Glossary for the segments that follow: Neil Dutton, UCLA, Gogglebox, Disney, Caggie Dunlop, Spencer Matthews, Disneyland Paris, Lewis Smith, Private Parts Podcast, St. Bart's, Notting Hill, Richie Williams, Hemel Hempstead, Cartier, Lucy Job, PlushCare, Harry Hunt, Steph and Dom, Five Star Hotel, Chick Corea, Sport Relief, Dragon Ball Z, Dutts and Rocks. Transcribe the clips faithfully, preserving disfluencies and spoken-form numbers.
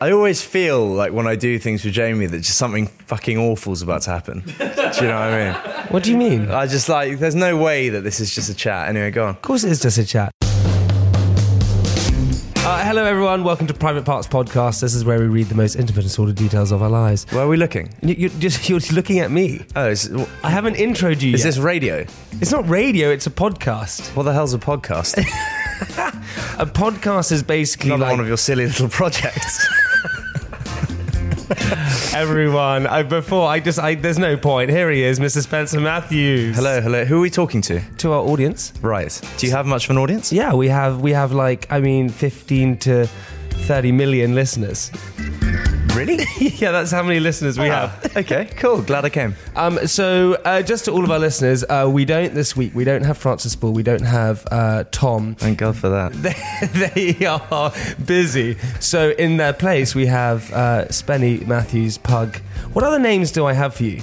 I always feel like when I do things with Jamie that just something fucking awful is about to happen. Do you know what I mean? What do you mean? I just like, there's no way that this is just a chat. Anyway, go on. Of course it is just a chat. Uh, hello everyone, welcome to Private Parts Podcast. This is where we read the most intimate and sordid details of our lives. Where are we looking? You, you're, just, you're just looking at me. Oh, it's, well, I haven't intro'd you yet. Is this radio? It's not radio, it's a podcast. What the hell's a podcast? A podcast is basically Another like... one of your silly little projects. Everyone, I, before I just, I, there's no point. Here he is, Mister Spencer Matthews. Hello, hello. Who are we talking to? To our audience. Right. Do you have much of an audience? Yeah, we have. We have like, I mean, fifteen to thirty million listeners. Really? Yeah, that's how many listeners we ah, have. Okay, cool. Glad I came. Um, so, uh, just to all of our listeners, uh, we don't this week. We don't have Francis Ball. We don't have uh, Tom. Thank God for that. They, they are busy. So, in their place, we have uh, Spenny, Matthews, Pug. What other names do I have for you?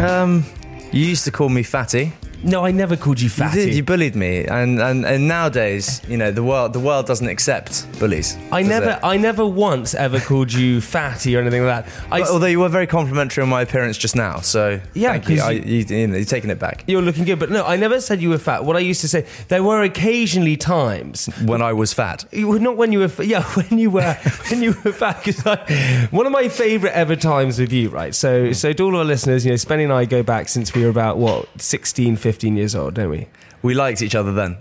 Um, you used to call me Fatty. No, I never called you Fatty. You did, you bullied me, and, and, and nowadays, you know, the world the world doesn't accept bullies. I never it? I never once ever called you Fatty or anything like that. I, but, although you were very complimentary on my appearance just now, so yeah, thank you. You, I, you, you know, you're taking it back. You're looking good, but no, I never said you were fat. What I used to say, there were occasionally times when I was fat. You, not when you were, yeah, when you were when you were fat. Cause I, one of my favourite ever times with you, right? So so to all our listeners, you know, Spenny and I go back since we were about what sixteen. fifteen years old, don't we? We liked each other then.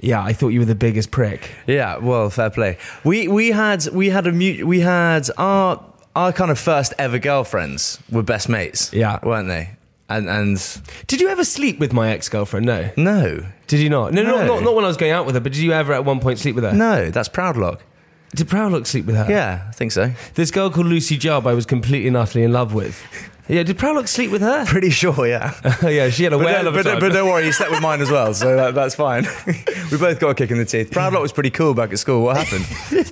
Yeah, I thought you were the biggest prick. Yeah, well, fair play. We we had we had a mute, we had our our kind of first ever girlfriends were best mates. Yeah, weren't they? And and did you ever sleep with my ex-girlfriend? No, no. Did you not? No, no. Not, not not when I was going out with her. But did you ever at one point sleep with her? No, that's Proudlock. Did Proudlock sleep with her? Yeah, I think so. This girl called Lucy Job I was completely and utterly in love with. Yeah, did Proudlock sleep with her? Pretty sure, yeah. Yeah, she had a whale of a time. But, but don't worry, he slept with mine as well, so that, that's fine. We both got a kick in the teeth. Proudlock was pretty cool back at school. What happened?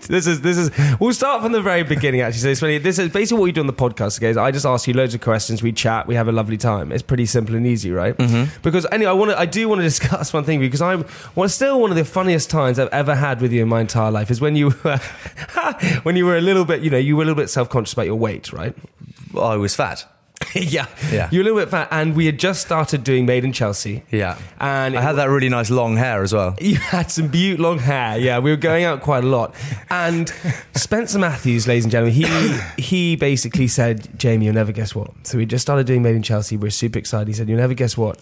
this is this is. We'll start from the very beginning, actually. So, this is basically what we do on the podcast, guys. I just ask you loads of questions. We chat. We have a lovely time. It's pretty simple and easy, right? Mm-hmm. Because anyway, I want I do want to discuss one thing because I'm well, still one of the funniest times I've ever had with you in my entire life is when you were when you were a little bit, you know, you were a little bit self-conscious about your weight, right? Well, I was fat. yeah. yeah, you're a little bit fat, and we had just started doing Made in Chelsea. Yeah, and I had that really nice long hair as well. You had some beaut long hair. Yeah, we were going out quite a lot. And Spencer Matthews, ladies and gentlemen, he he basically said, "Jamie, you'll never guess what." So we just started doing Made in Chelsea. We were super excited. He said, "You'll never guess what.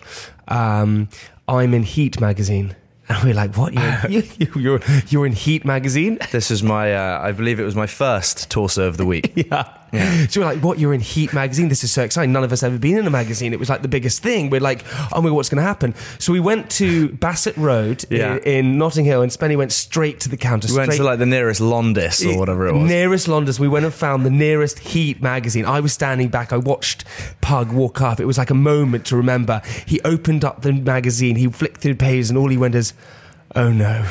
Um, I'm in Heat Magazine." And we're like, what? You're, you, you're, you're in Heat Magazine? This is my, uh, I believe it was my first torso of the week. yeah. yeah. So we're like, what? You're in Heat Magazine? This is so exciting. None of us ever been in a magazine. It was like the biggest thing. We're like, oh my God, what's going to happen? So we went to Bassett Road yeah. in, in Notting Hill, and Spenny went straight to the counter. We went to like the nearest Londis or whatever it was. Nearest Londis. We went and found the nearest Heat Magazine. I was standing back. I watched Pug walk up. It was like a moment to remember. He opened up the magazine. He flicked through the pages, and all he went is, oh no.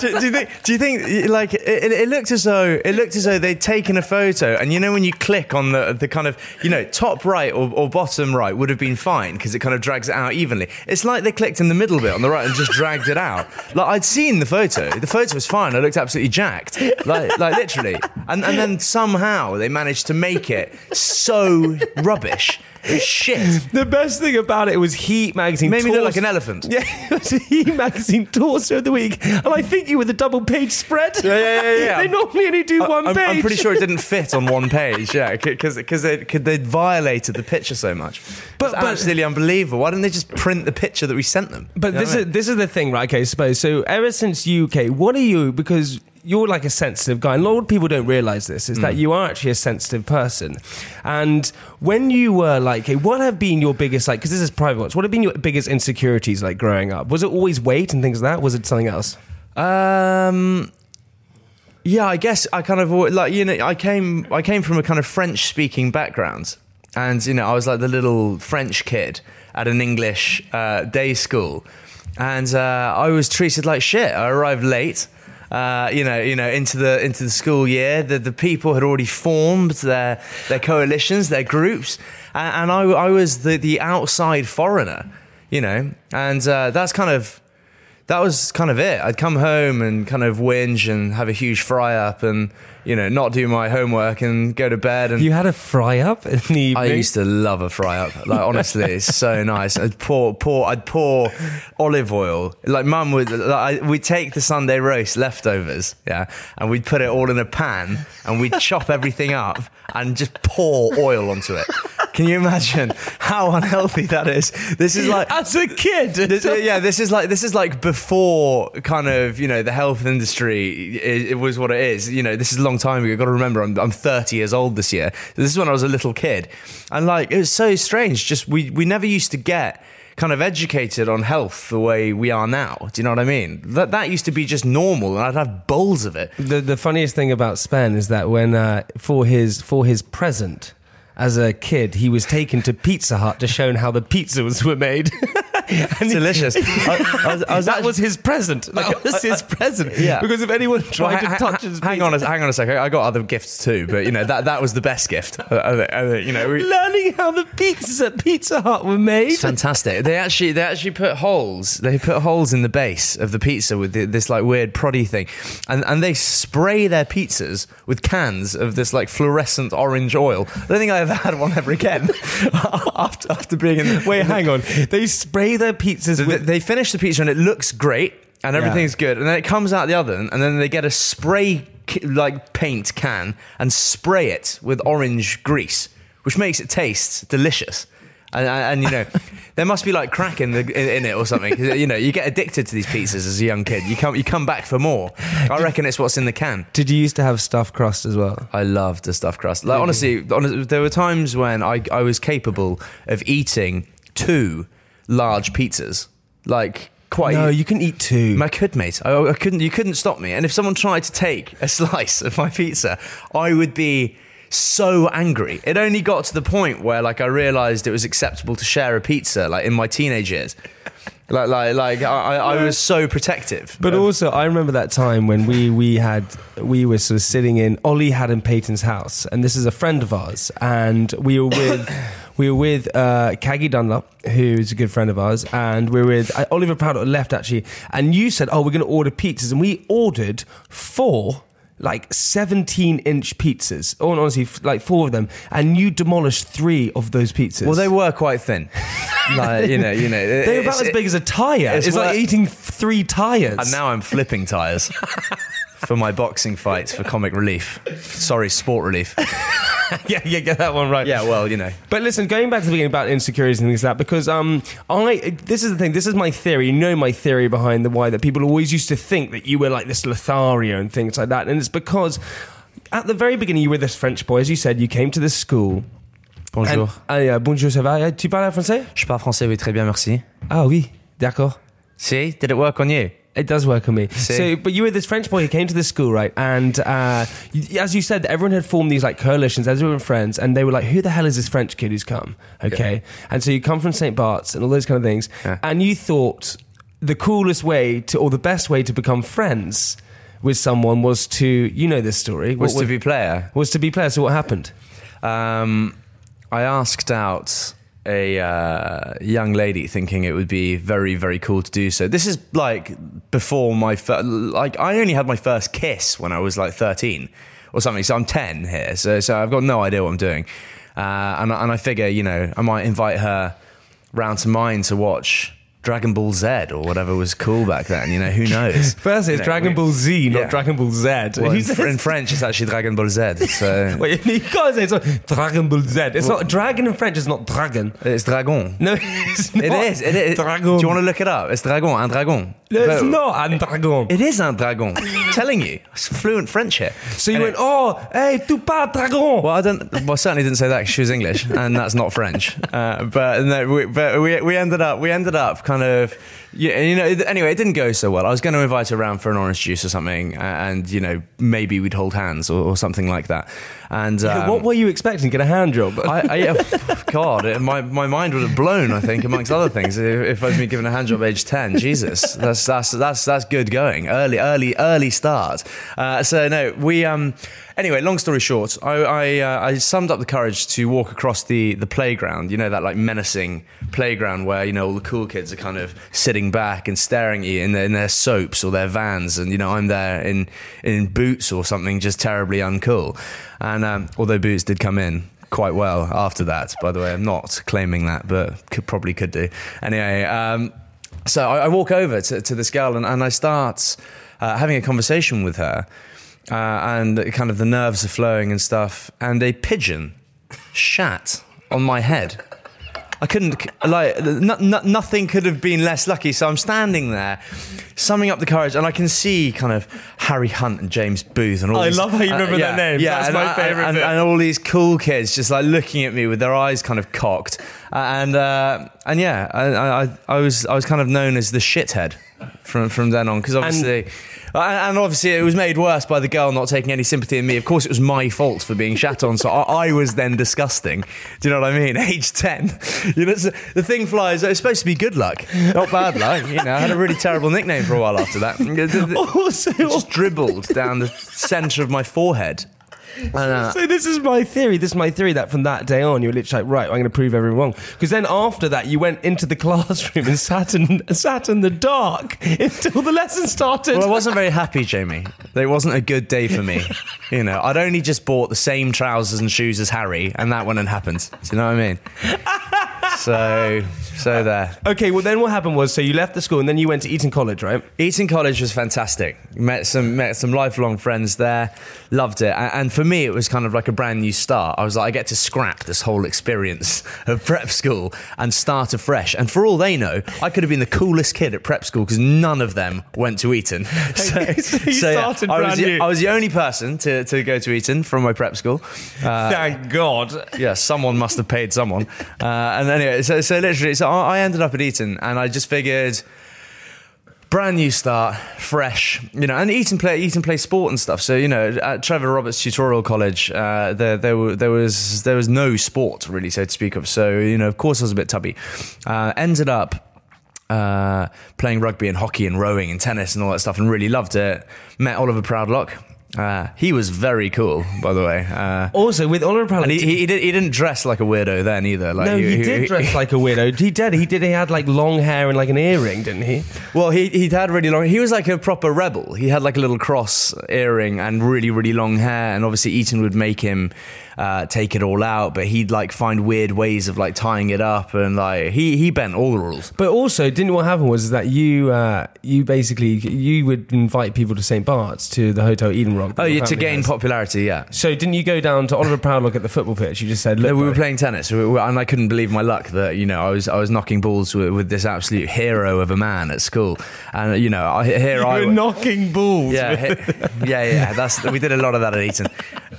do, do you think do you think like it, it looked as though it looked as though they'd taken a photo, and you know when you click on the the kind of, you know, top right or, or bottom right would have been fine because it kind of drags it out evenly. It's like they clicked in the middle bit on the right and just dragged it out. Like I'd seen the photo. The photo was fine. I looked absolutely jacked. Like like literally. And and then somehow they managed to make it so rubbish. Shit. The best thing about it, it was Heat Magazine. Made me look like an elephant. Yeah, it was a Heat Magazine torso of the week. And I think you were the double page spread. Yeah, yeah, yeah. yeah. They normally only do I, one I'm, page. I'm pretty sure it didn't fit on one page, yeah, because they, they violated the picture so much. But, it's but, absolutely unbelievable. Why didn't they just print the picture that we sent them? But you know this, I mean? is, this is the thing, right, okay, I suppose. So ever since U K, what are you, because... you're like a sensitive guy, and a lot of people don't realise this, is mm. that you are actually a sensitive person. And when you were like, hey, what have been your biggest, like, because this is private watch, what have been your biggest insecurities like growing up? Was it always weight and things like that? Was it something else? Um, Yeah, I guess I kind of like, you know, I came I came from a kind of French speaking background, and you know, I was like the little French kid at an English uh, day school, and uh, I was treated like shit. I arrived late. Uh, you know, you know, into the into the school year, the, the people had already formed their their coalitions, their groups, and, and I, I was the, the outside foreigner, you know, and uh, that's kind of that was kind of it. I'd come home and kind of whinge and have a huge fry up, and you know, not do my homework and go to bed. And you had a fry up in the evening? I used to love a fry up. Like honestly, it's so nice. I'd pour, pour, I'd pour olive oil. Like mum would, like, we'd take the Sunday roast leftovers, yeah, and we'd put it all in a pan and we'd chop everything up and just pour oil onto it. Can you imagine how unhealthy that is? This is like as a kid. This, yeah, this is like this is like before kind of, you know, the health industry. It, it was what it is. You know, this is a long time ago. You've got to remember, I'm I'm thirty years old this year. This is when I was a little kid, and like it was so strange. Just we we never used to get kind of educated on health the way we are now. Do you know what I mean? That that used to be just normal, and I'd have bowls of it. The the funniest thing about Spen is that when uh, for his for his present. As a kid, he was taken to Pizza Hut to show how the pizzas were made. It's delicious. I, I was, I was that actually, was his present. That I, was his I, present. Yeah. Because if anyone tried well, ha, to touch ha, his hang pizza. On, a, hang on a second. I got other gifts too, but you know that, that was the best gift. I, I, you know, we, learning how the pizzas at Pizza Hut were made. It's fantastic. They actually they actually put holes. They put holes in the base of the pizza with the, this like weird proddy thing, and and they spray their pizzas with cans of this like fluorescent orange oil. I don't think I ever had one ever again after after being in. The, Wait, hang on. They spray. Their pizzas so with- they finish the pizza and it looks great and everything's yeah. good, and then it comes out the oven and then they get a spray like paint can and spray it with orange grease, which makes it taste delicious. And, and you know, there must be like crack in, the, in, in it or something. You know, you get addicted to these pizzas as a young kid. You come, you come back for more. I reckon it's what's in the can. Did you used to have stuffed crust as well? I loved the stuffed crust. Like honestly, honestly, there were times when I, I was capable of eating two large pizzas, like quite. No, you can eat two. I could, mate. I, I couldn't. You couldn't stop me. And if someone tried to take a slice of my pizza, I would be so angry. It only got to the point where, like, I realised it was acceptable to share a pizza, like in my teenage years. Like, like, like, I, I was so protective. But also, I remember that time when we we had we were sort of sitting in Ollie Haddon Payton's house, and this is a friend of ours, and we were with. We were with uh, Caggie Dunlop, who's a good friend of ours, and we were with uh, Oliver Proudlock left, actually, and you said, oh, we're going to order pizzas, and we ordered four, like, seventeen-inch pizzas, or honestly, like, four of them, and you demolished three of those pizzas. Well, they were quite thin. Like, you know, you know. It, they were about as big as a tyre. It's, it's like eating three tyres. And now I'm flipping tyres for my boxing fights for Comic Relief. Sorry, Sport Relief. Yeah, yeah, get that one right. Yeah, well, you know. But listen, going back to the beginning about insecurities and things like that, because um, I this is the thing, this is my theory, you know my theory behind the why that people always used to think that you were like this Lothario and things like that, and it's because at the very beginning you were this French boy, as you said, you came to this school. Bonjour. And, uh, bonjour, ça va? Tu parles français? Je parle français, oui, très bien, merci. Ah oui, d'accord. See, did it work on you? It does work on me. See? So, but you were this French boy who came to this school, right? And uh, you, as you said, everyone had formed these like coalitions, as we were friends, and they were like, who the hell is this French kid who's come? Okay. Yeah. And so you come from Saint Bart's and all those kind of things. Yeah. And you thought the coolest way to, or the best way to become friends with someone was to, you know this story. Was what, to be player. Was to be player. So what happened? Um, I asked out a uh, young lady thinking it would be very, very cool to do so. This is like before my first, like I only had my first kiss when I was like thirteen or something. So I'm ten here. So so I've got no idea what I'm doing. Uh, and, and I figure, you know, I might invite her round to mine to watch Dragon Ball Z or whatever was cool back then. You know, who knows? First, it's you know, Dragon we, Ball Z, not yeah. Dragon Ball Z. Well, in, fr- in French, it's actually Dragon Ball Z. So wait, you can't say it's not Dragon Ball Z. It's well, not dragon in French. It's not dragon. It's dragon. No, it's not. It is. It is. Dragon. Do you want to look it up? It's dragon. Un dragon. No, it's but, not un dragon. It is un dragon. I'm telling you, it's fluent French here. So you and went, it, oh, hey, tu parles dragon? Well, I don't. Well, I certainly didn't say that because she was English, and that's not French. Uh, but no, we, but we we ended up we ended up kind of Yeah, you know, anyway, it didn't go so well. I was going to invite her around for an orange juice or something, and, you know, maybe we'd hold hands or, or something like that. And um, what were you expecting? Get a hand job? I, I, oh, God, it, my, my mind would have blown, I think, amongst other things, if, if I'd been given a hand job at age ten. Jesus, that's that's that's that's good going. Early, early, early start. Uh, so, no, we... Um, Anyway, long story short, I I, uh, I summed up the courage to walk across the, the playground, you know, that like menacing playground where, you know, all the cool kids are kind of sitting back and staring at you in their, in their soaps or their Vans. And, you know, I'm there in, in boots or something, just terribly uncool. And um, although boots did come in quite well after that, by the way, I'm not claiming that, but could, probably could do. Anyway, um, so I, I walk over to, to this girl and, and I start uh, having a conversation with her. Uh, and kind of the nerves are flowing and stuff, and a pigeon shat on my head. I couldn't, like, no, no, nothing could have been less lucky. So I'm standing there, summing up the courage, and I can see kind of Harry Hunt and James Booth and all I these... I love how you remember uh, yeah, their names. Yeah, that's my favourite and, and all these cool kids just, like, looking at me with their eyes kind of cocked. Uh, and, uh, and yeah, I, I, I was I was kind of known as the shithead from, from then on, because obviously... And- And obviously it was made worse by the girl not taking any sympathy in me. Of course it was my fault for being shat on, so I, I was then disgusting. Do you know what I mean? Age ten. You know, so the thing flies, it's supposed to be good luck, not bad luck. You know, I had a really terrible nickname for a while after that. Also, it just dribbled down the centre of my forehead. So this is my theory. This is my theory that from that day on, you were literally like, right, I'm going to prove everyone wrong. Because then after that, you went into the classroom and sat in, sat in the dark until the lesson started. Well, I wasn't very happy, Jamie. It wasn't a good day for me. You know, I'd only just bought the same trousers and shoes as Harry, and that wouldn't happen. Do you know what I mean? So, so there. Okay, well then what happened was, so you left the school and then you went to Eton College, right? Eton College was fantastic. Met some met some lifelong friends there. Loved it. And, and for me, it was kind of like a brand new start. I was like, I get to scrap this whole experience of prep school and start afresh. And for all they know, I could have been the coolest kid at prep school because none of them went to Eton. So, okay, so you so started yeah, brand I was, new. I was the only person to, to go to Eton from my prep school. Uh, Thank God. Yeah, someone must have paid someone. Uh, and then Anyway, so, so literally, so I ended up at Eton and I just figured, brand new start, fresh, you know, and Eton play, Eton play sport and stuff. So, you know, at Trevor Roberts Tutorial College, uh, there, there, were, there was there was no sport really, so to speak of. So, you know, of course I was a bit tubby. Uh, ended up uh, playing rugby and hockey and rowing and tennis and all that stuff and really loved it. Met Oliver Proudlock. Uh, he was very cool, by the way. Uh, also, with Oliver Proudlock, and he, he, he, did, he didn't dress like a weirdo then either. Like, no, he, he did he, dress he, like a weirdo. He did. He did. He had like long hair and like an earring, didn't he? Well, he he had really long. He was like a proper rebel. He had like a little cross earring and really really long hair. And obviously, Eton would make him uh, take it all out, but he'd like find weird ways of like tying it up and like he he bent all the rules. But also, didn't what happened was that you uh, you basically you would invite people to Saint Bart's to the Hotel Edenrock. Oh, yeah, to gain has. popularity, yeah. So didn't you go down to Oliver Proudlock at the football pitch? You just said, look... No, we were playing tennis, and I couldn't believe my luck that, you know, I was I was knocking balls with, with this absolute hero of a man at school. And, you know, I, here you I... You were knocking balls? Yeah, here, yeah, yeah. That's, we did a lot of that at Eton.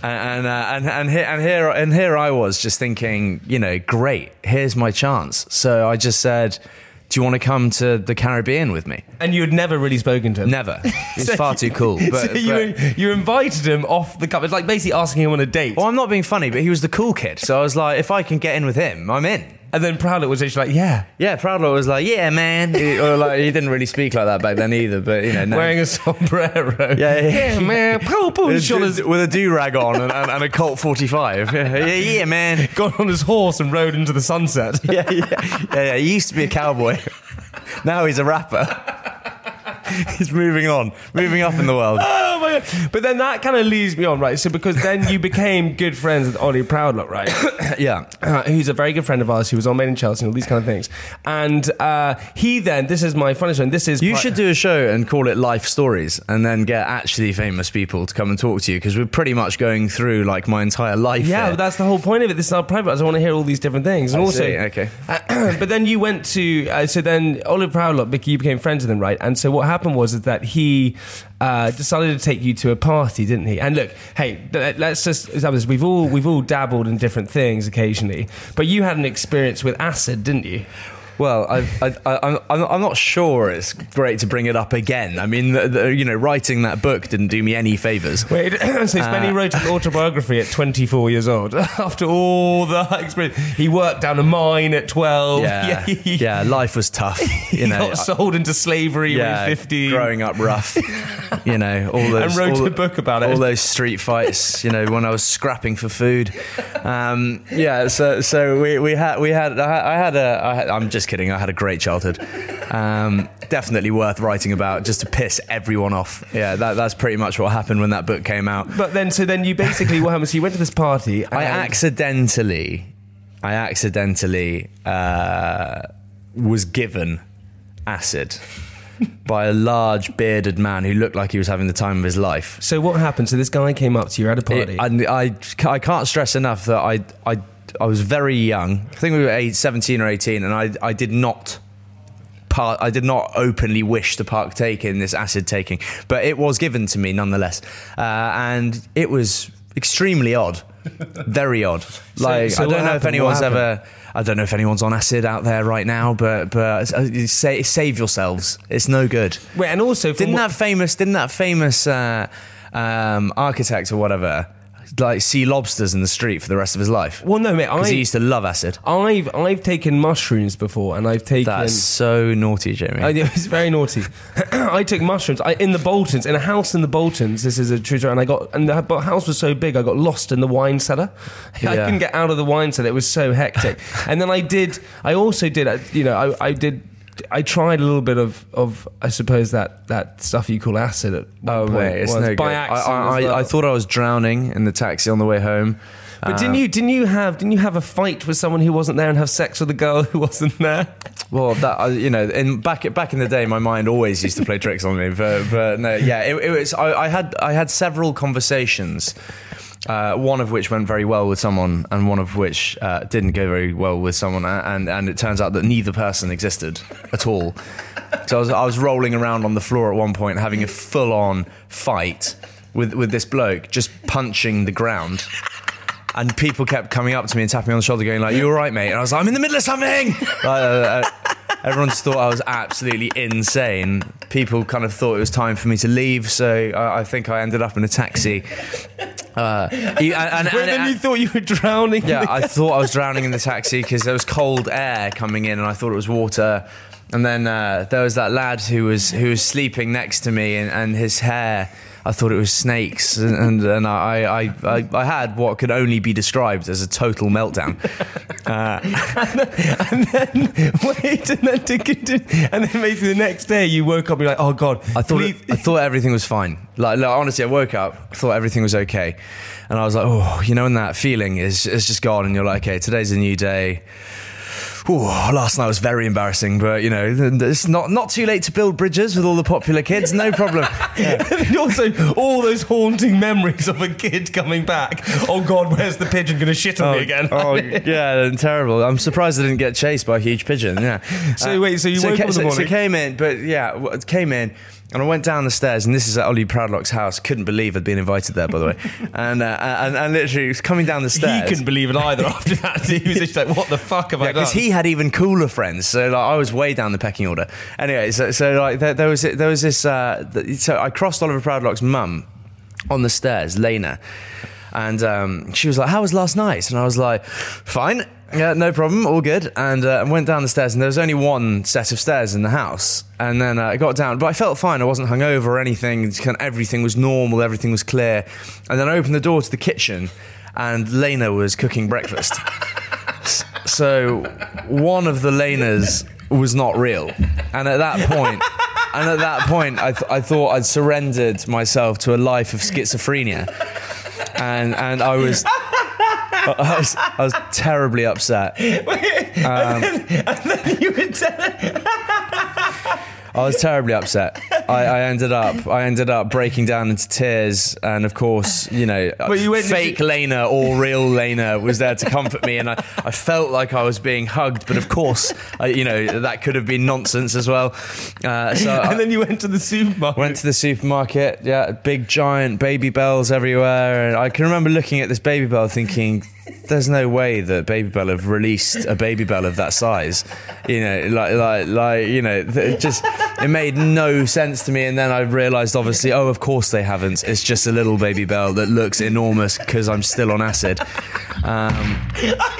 And, and, uh, and, and, here, and, here, and here I was just thinking, you know, great, here's my chance. So I just said... Do you want to come to the Caribbean with me? And you had never really spoken to him? Never. He's so, far too cool. But, so you, but, you invited him off the cup. It's like basically asking him on a date. Well, I'm not being funny, but he was the cool kid. So I was like, if I can get in with him, I'm in. And then Proudlock was actually like, yeah. Yeah, Proudlock was like, yeah, man. He, or like, he didn't really speak like that back then either, but, you know. No. Wearing a sombrero. Yeah, yeah, yeah man. Pull, pull his shoulders. With a do-rag on and, and, and a Colt forty-five. Yeah, yeah, yeah, man. Got on his horse and rode into the sunset. Yeah, yeah. Yeah, yeah. He used to be a cowboy. Now he's a rapper. He's moving on, moving up in the world. Oh my God. But then that kind of leads me on, right? So because then you became good friends with Ollie Proudlock, right? Yeah. Uh, who's a very good friend of ours, who was on Made in Chelsea and all these kind of things. And uh, he then, this is my funniest one, this is... You pri- should do a show and call it Life Stories and then get actually famous people to come and talk to you, because we're pretty much going through like my entire life. Yeah, but that's the whole point of it. This is our private, I want to hear all these different things. And I also, see. Okay. Uh, but then you went to, uh, so then Ollie Proudlock, you became friends with him, right? And so what happened? happened was is that he uh, decided to take you to a party, didn't he? And look, hey, let's just establish this. We've all, we've all dabbled in different things occasionally, but you had an experience with acid, didn't you? Well, I've, I, I, I'm, I'm not sure it's great to bring it up again. I mean, the, the, you know, writing that book didn't do me any favours. Wait, so Spenny uh, wrote an autobiography at twenty-four years old. After all the experience, he worked down a mine at twelve. Yeah, yeah, yeah, life was tough. You know, got sold into slavery yeah, when he was fifteen. Growing up rough. You know, all those and wrote all, a book about it. All those street fights. You know, when I was scrapping for food. Um, yeah, so so we we had we had I had a I had, I'm just. kidding, I had a great childhood. Um, definitely worth writing about just to piss everyone off. Yeah, that, that's pretty much what happened when that book came out. But then, so then you basically, what happened? So you went to this party. I accidentally, I accidentally uh, was given acid by a large bearded man who looked like he was having the time of his life. So what happened? So this guy came up to you at a party. It, I, I, I can't stress enough that I, I, I was very young. I think we were eight, seventeen or eighteen, and I, I did not part, I did not openly wish to partake in this acid taking, but it was given to me nonetheless, uh, and it was extremely odd, very odd. Like so, so I don't know happened? if anyone's ever. I don't know if anyone's on acid out there right now, but but uh, say, save yourselves. It's no good. Wait, and also didn't what- that famous didn't that famous uh, um, architect or whatever. Like see lobsters in the street for the rest of his life. Well, no, mate, because he used to love acid. I've I've taken mushrooms before, and I've taken that's so naughty, Jamie. I, it was very naughty. I took mushrooms I, in the Boltons, in a house in the Boltons. This is a true story. And I got and the house was so big, I got lost in the wine cellar. Yeah. I couldn't get out of the wine cellar. It was so hectic. And then I did. I also did. You know, I, I did. I tried a little bit of, of I suppose that, that stuff you call acid. At oh wait, it's was, no good. By accident, I, I, well. I thought I was drowning in the taxi on the way home. But um, didn't you didn't you have didn't you have a fight with someone who wasn't there and have sex with a girl who wasn't there? Well, that you know, in back back in the day, my mind always used to play tricks on me. But, but no, yeah, it, it was. I, I had I had several conversations. Uh, one of which went very well with someone, and one of which uh, didn't go very well with someone, and, and it turns out that neither person existed at all. So I was, I was rolling around on the floor at one point, having a full-on fight with, with this bloke, just punching the ground. And people kept coming up to me and tapping me on the shoulder, going like, "You all right, mate?" And I was like, "I'm in the middle of something." uh, uh, Everyone just thought I was absolutely insane. People kind of thought it was time for me to leave, so I, I think I ended up in a taxi. Uh, and, and, and then you thought you were drowning. Yeah, I thought I was drowning in the taxi because there was cold air coming in, and I thought it was water. And then uh, there was that lad who was who was sleeping next to me, and, and his hair. I thought it was snakes, and, and, and I, I, I, I had what could only be described as a total meltdown. Uh, and, then, and then, wait, and then, to continue, and then maybe the next day you woke up and you're like, oh God. I thought it, I thought everything was fine. Like, like, honestly, I woke up, I thought everything was okay. And I was like, oh, you know, and that feeling is it's just gone. And you're like, okay, today's a new day. Ooh, last night was very embarrassing, but you know, it's not not too late to build bridges with all the popular kids, no problem. Yeah. And also, all those haunting memories of a kid coming back. Oh God, where's the pigeon going to shit on oh, me again? Oh yeah, terrible. I'm surprised I didn't get chased by a huge pigeon. Yeah. So uh, wait, so you so woke ca- up in the morning? So, so came in, but yeah, came in, and I went down the stairs, and this is at Oliver Proudlock's house. Couldn't believe I'd been invited there, by the way. And uh, and, and literally, it was coming down the stairs. He couldn't believe it either. After that, he was just like, "What the fuck have yeah, I done?" Had even cooler friends, so like, I was way down the pecking order. Anyway, so, so like there, there was there was this. Uh, th- so I crossed Oliver Proudlock's mum on the stairs, Lena, and um, she was like, "How was last night?" And I was like, "Fine, yeah, no problem, all good." And uh, went down the stairs, and there was only one set of stairs in the house. And then uh, I got down, but I felt fine. I wasn't hungover or anything. Kind of everything was normal, everything was clear. And then I opened the door to the kitchen, and Lena was cooking breakfast. So one of the Laners was not real, and at that point, and at that point, I, th- I thought I'd surrendered myself to a life of schizophrenia, and and I was, I was, I was terribly upset. Wait, um, and, then, and then you were telling. I was terribly upset. I, I ended up, I ended up breaking down into tears, and of course, you know, you fake you... Lena or real Lena was there to comfort me, and I, I felt like I was being hugged, but of course, I, you know, that could have been nonsense as well. Uh, so and I, then you went to the supermarket. Went to the supermarket. Yeah, big giant baby bells everywhere, and I can remember looking at this baby bell, thinking, there's no way that Baby Bell have released a Baby Bell of that size. You know, like, like, like, you know, it just, it made no sense to me. And then I realised, obviously, oh, of course they haven't. It's just a little Baby Bell that looks enormous because I'm still on acid. Um,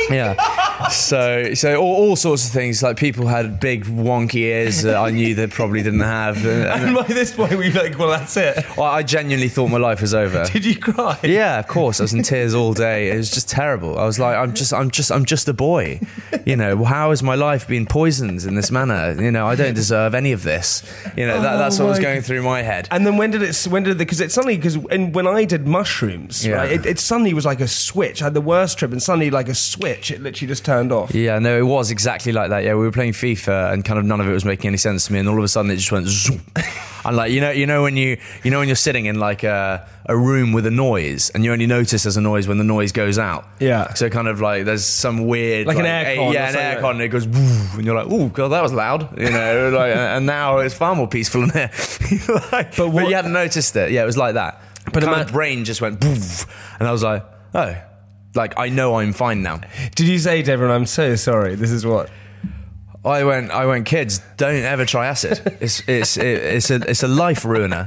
yeah. So, so all, all sorts of things. Like, people had big wonky ears that I knew they probably didn't have. And, and by this point, we were like, well, that's it. Well, I genuinely thought my life was over. Did you cry? Yeah, of course. I was in tears all day. It was just terrible. I was like, I'm just, I'm just, I'm just a boy. You know, how has my life been poisoned in this manner? You know, I don't deserve any of this. You know, that, oh, that's what was going through my head. And then when did it? When did because it suddenly because and when I did mushrooms, yeah. right, it, it suddenly was like a switch. I had the worst trip, and suddenly like a switch, it literally just turned off. Yeah, no, it was exactly like that. Yeah, we were playing FIFA, and kind of none of it was making any sense to me, and all of a sudden it just went. Zoom. And like, you know, you know when you you know when you're sitting in like a a room with a noise, and you only notice there's a noise when the noise goes out. Yeah. So kind of like there's some weird like, like an aircon. Yeah, an aircon. Like, it goes, and you're like, oh god, that was loud. You know, like, and now it's far more peaceful in there. like, but, what, but you hadn't noticed it. Yeah, it was like that. But my ima- brain just went, and I was like, oh, like I know I'm fine now. Did you say to everyone, I'm so sorry? This is what. I went. I went. Kids, don't ever try acid. It's it's it's a it's a life ruiner.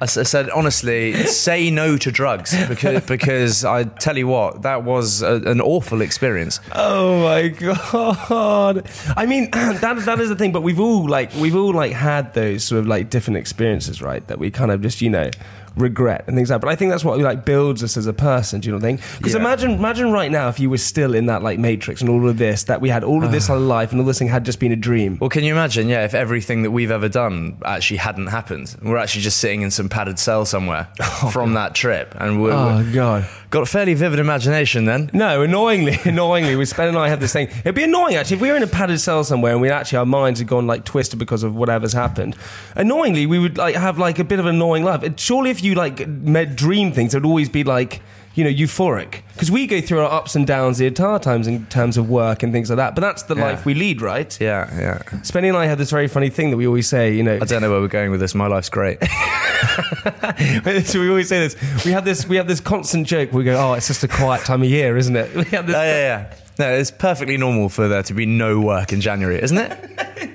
I said honestly, say no to drugs because because I tell you what, that was a, an awful experience. Oh my god! I mean, that that is the thing. But we've all like we've all like had those sort of like different experiences, right? That we kind of just you know. regret and things like that. But I think that's what like builds us as a person, do you know what I think? Because yeah. imagine imagine right now if you were still in that like matrix and all of this, that we had all of this our life and all this thing had just been a dream. Well, can you imagine, yeah, if everything that we've ever done actually hadn't happened? We're actually just sitting in some padded cell somewhere oh, from god. that trip. And we're, oh, we're, god. Got a fairly vivid imagination then. No, annoyingly, annoyingly, we Spen and I had this thing. It'd be annoying actually if we were in a padded cell somewhere and we actually, our minds had gone like twisted because of whatever's happened. Annoyingly, we would like have like a bit of an annoying life. It, surely if you You like med dream things, it would always be like, you know, euphoric, because we go through our ups and downs the entire times in terms of work and things like that, but that's the yeah. life we lead, right? Yeah, yeah. Spenny and I have this very funny thing that we always say, you know, I don't know where we're going with this, my life's great. So we always say this, we have this we have this constant joke, we go, oh, it's just a quiet time of year, isn't it? We have this oh, yeah yeah. No, it's perfectly normal for there to be no work in January, isn't it?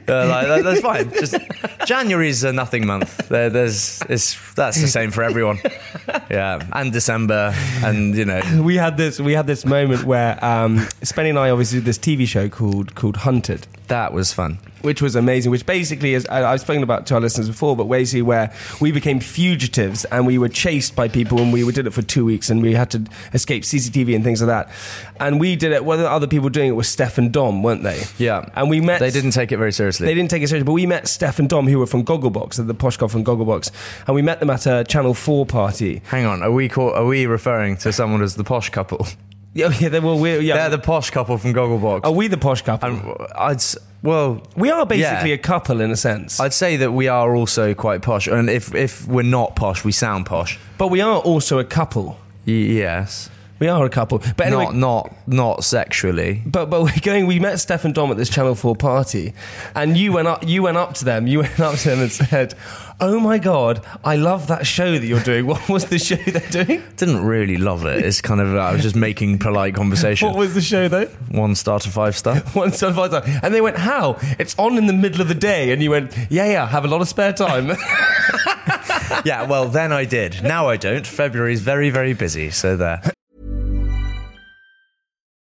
Uh, like, that, that's fine. Just January's a nothing month. There, there's, it's, that's the same for everyone. Yeah, and December, and you know, we had this, we had this moment where um, Spenny and I obviously did this T V show called called Hunted. That was fun. Which was amazing, which basically is, I, I've spoken about to our listeners before, but basically where we became fugitives and we were chased by people and we did it for two weeks and we had to escape C C T V and things like that. And we did it, well, the other people doing it were Steph and Dom, weren't they? Yeah. And we met... They didn't take it very seriously. They didn't take it seriously, but we met Steph and Dom, who were from Gogglebox, the posh guy from Gogglebox, and we met them at a Channel four party. Hang on, are we call, are we referring to someone as the posh couple? Yeah, yeah, they were weird. Yeah. They're the posh couple from Gogglebox. Are we the posh couple? Um, I'd... Well, we are basically yeah. a couple in a sense. I'd say that we are also quite posh, and if if we're not posh, we sound posh. But we are also a couple. Y- yes. We are a couple, but anyway, not not not sexually. But but we're going. We met Steph and Dom at this Channel four party, and you went up. You went up to them. You went up to them and said, "Oh my god, I love that show that you're doing. What was the show they're doing?" Didn't really love it. It's kind of I was just making polite conversation. What was the show though? One star to five star. One star to five star. And they went, "How? It's on in the middle of the day." And you went, "Yeah, yeah, have a lot of spare time." Yeah, well then I did. Now I don't. February's very very busy. So there.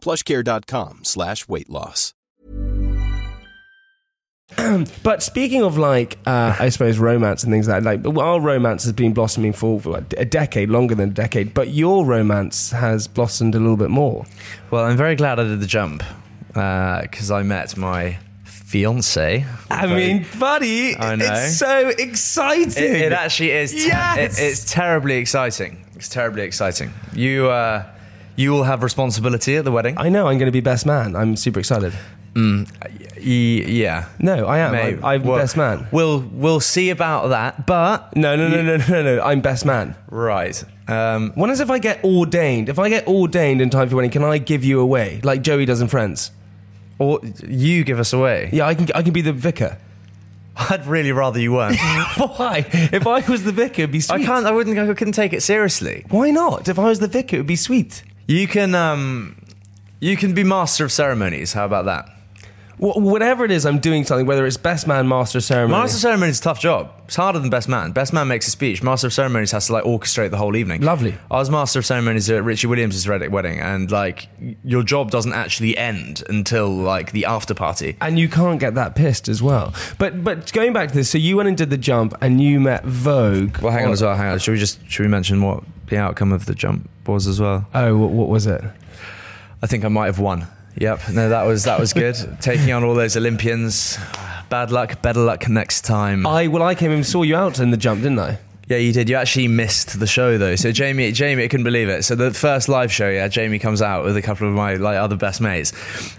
PlushCare.com slash weight loss. But speaking of like, uh, I suppose romance and things like that, like our romance has been blossoming for a decade, longer than a decade, but your romance has blossomed a little bit more. Well, I'm very glad I did The Jump because uh, I met my fiance. I very, mean, buddy, I know. It's so exciting. It, it actually is. Ter- yes! It, it's terribly exciting. It's terribly exciting. You... Uh, You will have responsibility at the wedding. I know, I'm going to be best man. I'm super excited. Mm, yeah. No, I am. Mate, I'm, I'm well, best man. We'll we'll see about that, but... No, no, no, no, no, no, no. I'm best man. Right. Um, when is if I get ordained? If I get ordained in time for wedding, can I give you away? Like Joey does in Friends. Or you give us away? Yeah, I can. I can be the vicar. I'd really rather you weren't. Why? If I was the vicar, it'd be sweet. I can't. I wouldn't. I couldn't take it seriously. Why not? If I was the vicar, it'd be sweet. You can. Um, you can be master of ceremonies. How about that? Wh- whatever it is, I'm doing something. Whether it's best man, master of ceremonies. Master of ceremonies is a tough job. It's harder than best man. Best man makes a speech. Master of ceremonies has to like orchestrate the whole evening. Lovely. I was master of ceremonies at Richie Williams' Reddit wedding, and like your job doesn't actually end until like the after party. And you can't get that pissed as well. But but going back to this, so you went and did The Jump, and you met Vogue. Well, hang on as well. Hang on. Should we just should we mention what the outcome of The Jump was as well? Oh, what, what was it? I think I might have won. Yep, no, that was that was good. Taking on all those Olympians. Bad luck, better luck next time. I well, I came and saw you out in The Jump, didn't I? Yeah, you did. You actually missed the show though. So Jamie, Jamie, I couldn't believe it. So the first live show, yeah, Jamie comes out with a couple of my like other best mates,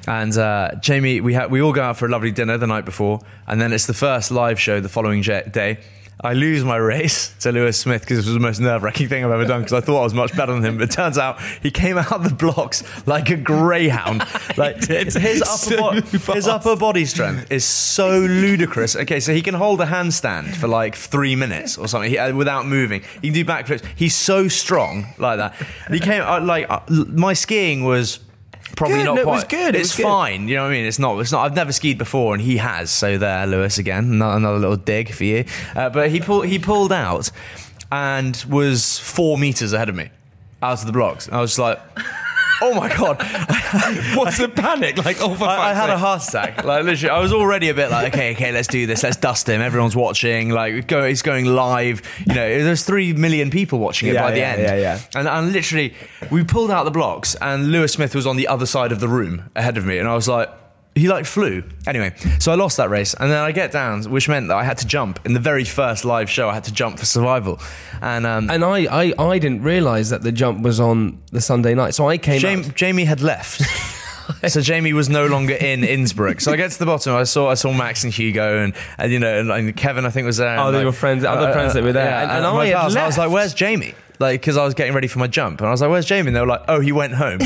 and uh, Jamie, we ha- we all go out for a lovely dinner the night before, and then it's the first live show the following j- day. I lose my race to Lewis Smith because it was the most nerve-wracking thing I've ever done because I thought I was much better than him, but it turns out he came out of the blocks like a greyhound. Like his upper, so bo- his upper body strength is so ludicrous. Okay, so he can hold a handstand for like three minutes or something he, uh, without moving. He can do backflips. He's so strong like that. And he came uh, like uh, my skiing was probably good, not no, quite. It was good. It it's was good. Fine. You know what I mean? It's not. It's not. I've never skied before, and he has. So there, Lewis again. Another, another little dig for you. Uh, but he pulled. He pulled out, and was four meters ahead of me, out of the blocks. And I was just like, oh my god! What's the panic? Like, oh for I, I had a heart attack. Like literally, I was already a bit like, okay, okay, let's do this. Let's dust him. Everyone's watching. Like, go. It's going live. You know, there's three million people watching it yeah, by yeah, the end. Yeah, yeah, yeah. And and literally, we pulled out the blocks, and Lewis Smith was on the other side of the room ahead of me, and I was like, he like flew. Anyway, so I lost that race, and then I get down, which meant that I had to jump in the very first live show. I had to jump for survival, and um, and I, I, I didn't realise that The Jump was on the Sunday night, so I came. Jamie, up. Jamie had left, so Jamie was no longer in Innsbruck. So I get to the bottom. I saw I saw Max and Hugo, and, and you know, and, and Kevin I think was there. Oh, they like, were friends, other uh, friends uh, that were there. Yeah, and and, and I, had left. I was like, "Where's Jamie?" Like, because I was getting ready for my jump, and I was like, "Where's Jamie?" And they were like, "Oh, he went home."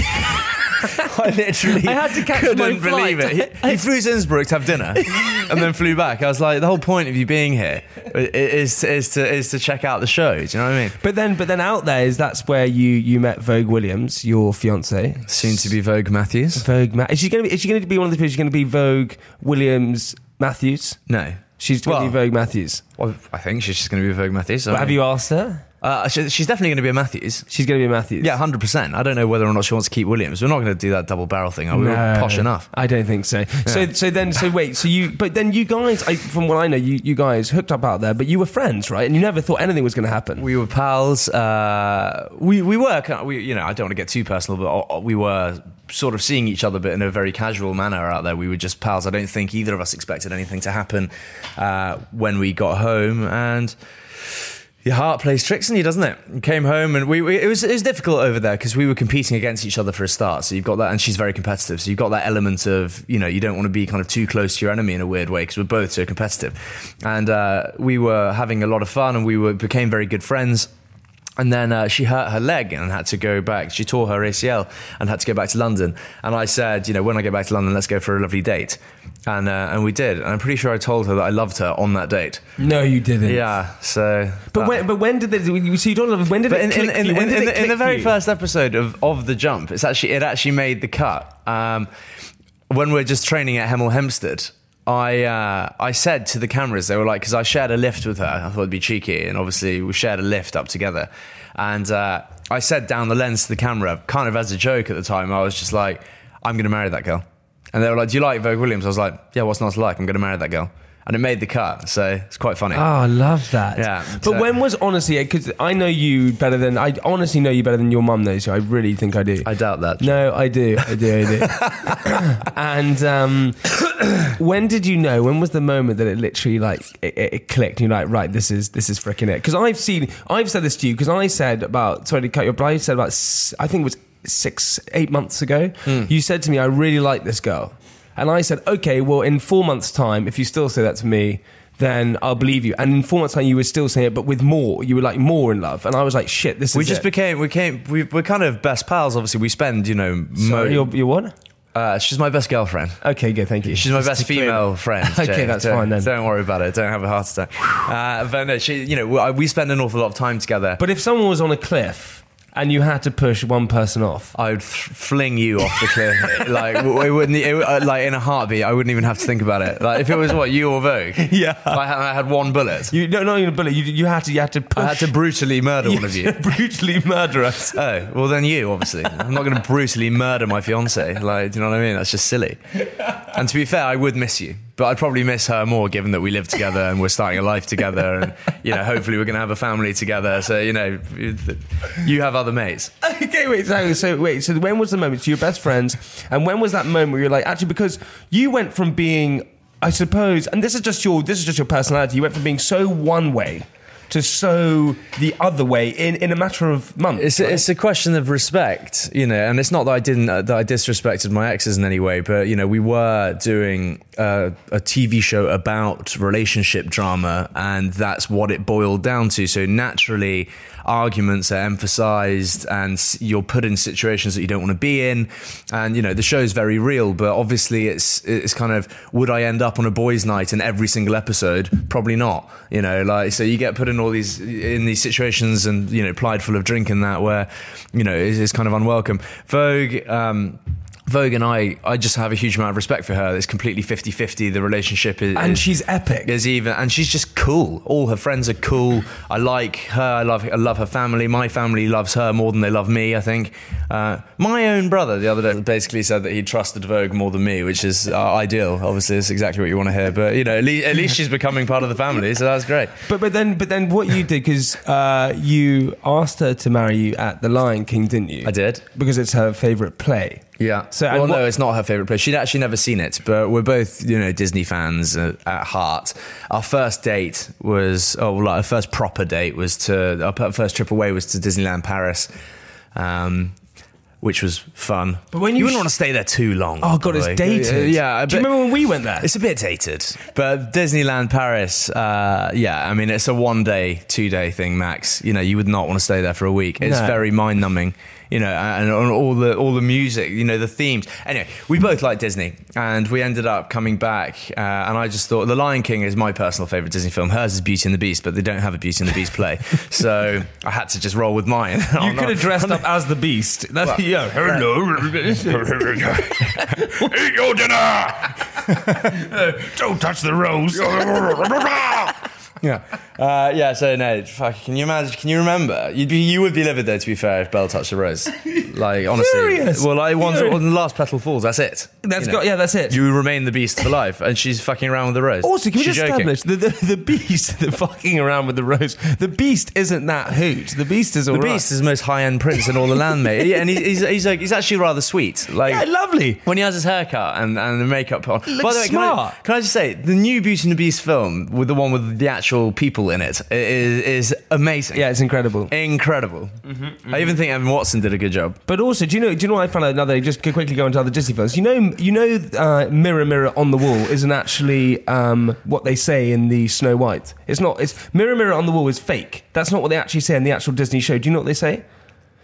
I literally I had to catch couldn't my believe it. He, he flew to Innsbruck to have dinner and then flew back. I was like, the whole point of you being here is is to is to check out the show. Do you know what I mean? But then, but then out there is that's where you, you met Vogue Williams, your fiance, soon to be Vogue Matthews. Vogue Ma- is she going to be? Is she going to be one of the people? Is she going to be Vogue Williams Matthews? No, she's going to well, be Vogue Matthews. Well, I think she's just going to be Vogue Matthews. But have you asked her? Uh, she, she's definitely going to be a Matthews. She's going to be a Matthews. Yeah, one hundred percent. I don't know whether or not she wants to keep Williams. We're not going to do that double barrel thing, are we? No, we're posh enough. I don't think so. Yeah. So, so then, so wait, so you, but then you guys, I, from what I know, you, you guys hooked up out there, but you were friends, right? And you never thought anything was going to happen. We were pals. Uh, we we were, we, you know, I don't want to get too personal, but we were sort of seeing each other, but in a very casual manner out there. We were just pals. I don't think either of us expected anything to happen uh, when we got home, and your heart plays tricks on you, doesn't it? We came home and we, we it was it was difficult over there because we were competing against each other for a start. So you've got that, and she's very competitive. So you've got that element of, you know, you don't want to be kind of too close to your enemy in a weird way because we're both so competitive. And uh, we were having a lot of fun, and we were became very good friends. And then uh, she hurt her leg and had to go back. She tore her A C L and had to go back to London. And I said, you know, when I get back to London, let's go for a lovely date. And uh, and we did. And I'm pretty sure I told her that I loved her on that date. No, you didn't. Yeah. So, but that. when but when did they? So you don't love. When did but it? In, in, in, when did in, it in, in the very you? first episode of, of The Jump, it's actually it actually made the cut. Um, when we're just training at Hemel Hempstead. I uh, I said to the cameras, they were like, because I shared a lift with her. I thought it'd be cheeky, and obviously we shared a lift up together. And uh, I said down the lens to the camera, kind of as a joke at the time, I was just like, I'm going to marry that girl. And they were like, do you like Vogue Williams? I was like, yeah, what's not to like? I'm going to marry that girl. And it made the cut, so it's quite funny. Oh, I love that. Yeah. So. But when was, honestly, because I know you better than, I honestly know you better than your mum knows you. I really think I do. I doubt that. No, I do. I do, I do. And um, when did you know, when was the moment that it literally like, it, it clicked and you're like, right, this is, this is freaking it? Because I've seen, I've said this to you, because I said about, sorry to cut you off, but I said about, I think it was six, eight months ago, mm. you said to me, I really like this girl. And I said, okay, well, in four months' time, if you still say that to me, then I'll believe you. And in four months' time, you were still saying it, but with more. You were like more in love. And I was like, shit, this we is We just it. became, we came, we, we're kind of best pals, obviously. We spend, you know... So you're, you're what? Uh, she's my best girlfriend. Okay, good, thank you. She's my best female friend. Okay, that's don't, fine then. Don't worry about it. Don't have a heart attack. Uh, but no, she, you know, we spend an awful lot of time together. But if someone was on a cliff... and you had to push one person off, I would f- fling you off the cliff. Like it wouldn't, it, like in a heartbeat. I wouldn't even have to think about it. Like if it was what you or Vogue, yeah. I had, I had one bullet. You no, not even a bullet. You you had to you had to. Push. I had to brutally murder one of you. Brutally murder us. Oh well, then you obviously. I'm not going to brutally murder my fiance. Like, do you know what I mean? That's just silly. And to be fair, I would miss you. But I'd probably miss her more, given that we live together and we're starting a life together, and you know, hopefully we're going to have a family together. So you know, you have other mates. Okay, wait, so, so wait, so when was the moment? So you're best friends, and when was that moment where you're like, actually, because you went from being, I suppose, and this is just your, this is just your personality. You went from being so one way to so the other way in, in a matter of months. It's, right? It's a question of respect, you know, and it's not that I didn't, uh, that I disrespected my exes in any way, but, you know, we were doing uh, a T V show about relationship drama, and that's what it boiled down to. So naturally, arguments are emphasized and you're put in situations that you don't want to be in. And, you know, the show's very real, but obviously it's, it's kind of, would I end up on a boys' night in every single episode? Probably not, you know, like, so you get put in all these in these situations and, you know, plied full of drink and that, where, you know, it's, it's kind of unwelcome. Vogue um Vogue and I I just have a huge amount of respect for her. It's completely fifty-fifty. The relationship is, and is, she's epic is even, and she's just cool. All her friends are cool. I like her. I love I love her family. My family loves her more than they love me, I think. Uh, my own brother the other day basically said that he trusted Vogue more than me, which is uh, ideal. Obviously, it's exactly what you want to hear. But you know, at least, at least she's becoming part of the family, so that's great. But but then but then what you did, because uh, you asked her to marry you at The Lion King, didn't you? I did, because it's her favourite play. Yeah. So, well, what- no, it's not her favourite place. She'd actually never seen it, but we're both, you know, Disney fans at, at heart. Our first date was, oh, well, our first proper date was to, our first trip away was to Disneyland Paris, um, which was fun. But when you, you wouldn't sh- want to stay there too long. Oh, probably. God, it's dated. Yeah. yeah Do you remember when we went there? It's a bit dated. But Disneyland Paris, uh, yeah, I mean, it's a one day, two day thing, max. You know, you would not want to stay there for a week. It's no. very mind numbing. You know, and all the all the music, you know, the themes. Anyway, we both like Disney, and we ended up coming back. Uh, and I just thought The Lion King is my personal favourite Disney film. Hers is Beauty and the Beast, but they don't have a Beauty and the Beast play, so I had to just roll with mine. You could have dressed up as the Beast. That's well, yeah. Hello, eat your dinner. Don't touch the rose. Yeah, uh, yeah. So no, fuck, can you imagine? Can you remember? You'd be, you would be livid though. To be fair, if Belle touched the rose, like honestly. Furious. Well, I once on the last petal falls. That's it. That's you know, got yeah. That's it. You remain the Beast for life, and she's fucking around with the rose. Also, can we just establish the, the the Beast, the fucking around with the rose? The Beast isn't that hoot. The Beast is all the right. Beast is the most high end prince in all the land, mate. Yeah, and he's, he's he's like he's actually rather sweet. Like yeah, lovely when he has his haircut and, and the makeup on. Looks By the way, smart. Can I, can I just say the new Beauty and the Beast film with the one with the actual people in it is, is amazing. Yeah, it's incredible. Incredible. Mm-hmm, mm-hmm. I even think Evan Watson did a good job. But also, do you know? Do you know what I found out? Another just quickly go into other Disney films. You know, you know, uh, Mirror, Mirror on the Wall isn't actually um, what they say in the Snow White. It's not. It's Mirror, Mirror on the Wall is fake. That's not what they actually say in the actual Disney show. Do you know what they say?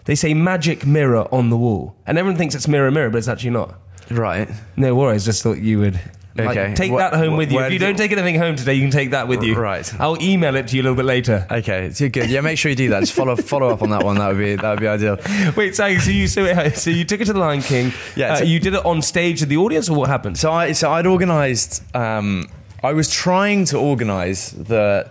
They say magic mirror on the wall, and everyone thinks it's mirror, mirror, but it's actually not. Right. No worries. Just thought you would. Like, okay. Take what, that home what, with you. If you don't take anything home today, you can take that with you. Right. I'll email it to you a little bit later. Okay. So good. Yeah, make sure you do that. Just follow follow up on that one. That would be that would be ideal. Wait, so you so, so you took it to The Lion King. Yeah. Uh, so, you did it on stage with the audience, or what happened? So I so I'd organised. Um, I was trying to organise the.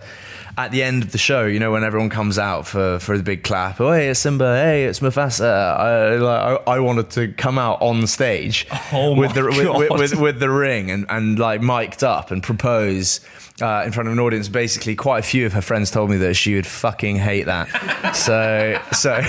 At the end of the show, you know, when everyone comes out for, for the big clap, oh, hey, it's Simba, hey, it's Mufasa, I, like, I, I wanted to come out on stage oh with, the, with, with, with, with the ring and, and like mic'd up and propose uh, in front of an audience. Basically, quite a few of her friends told me that she would fucking hate that. So, so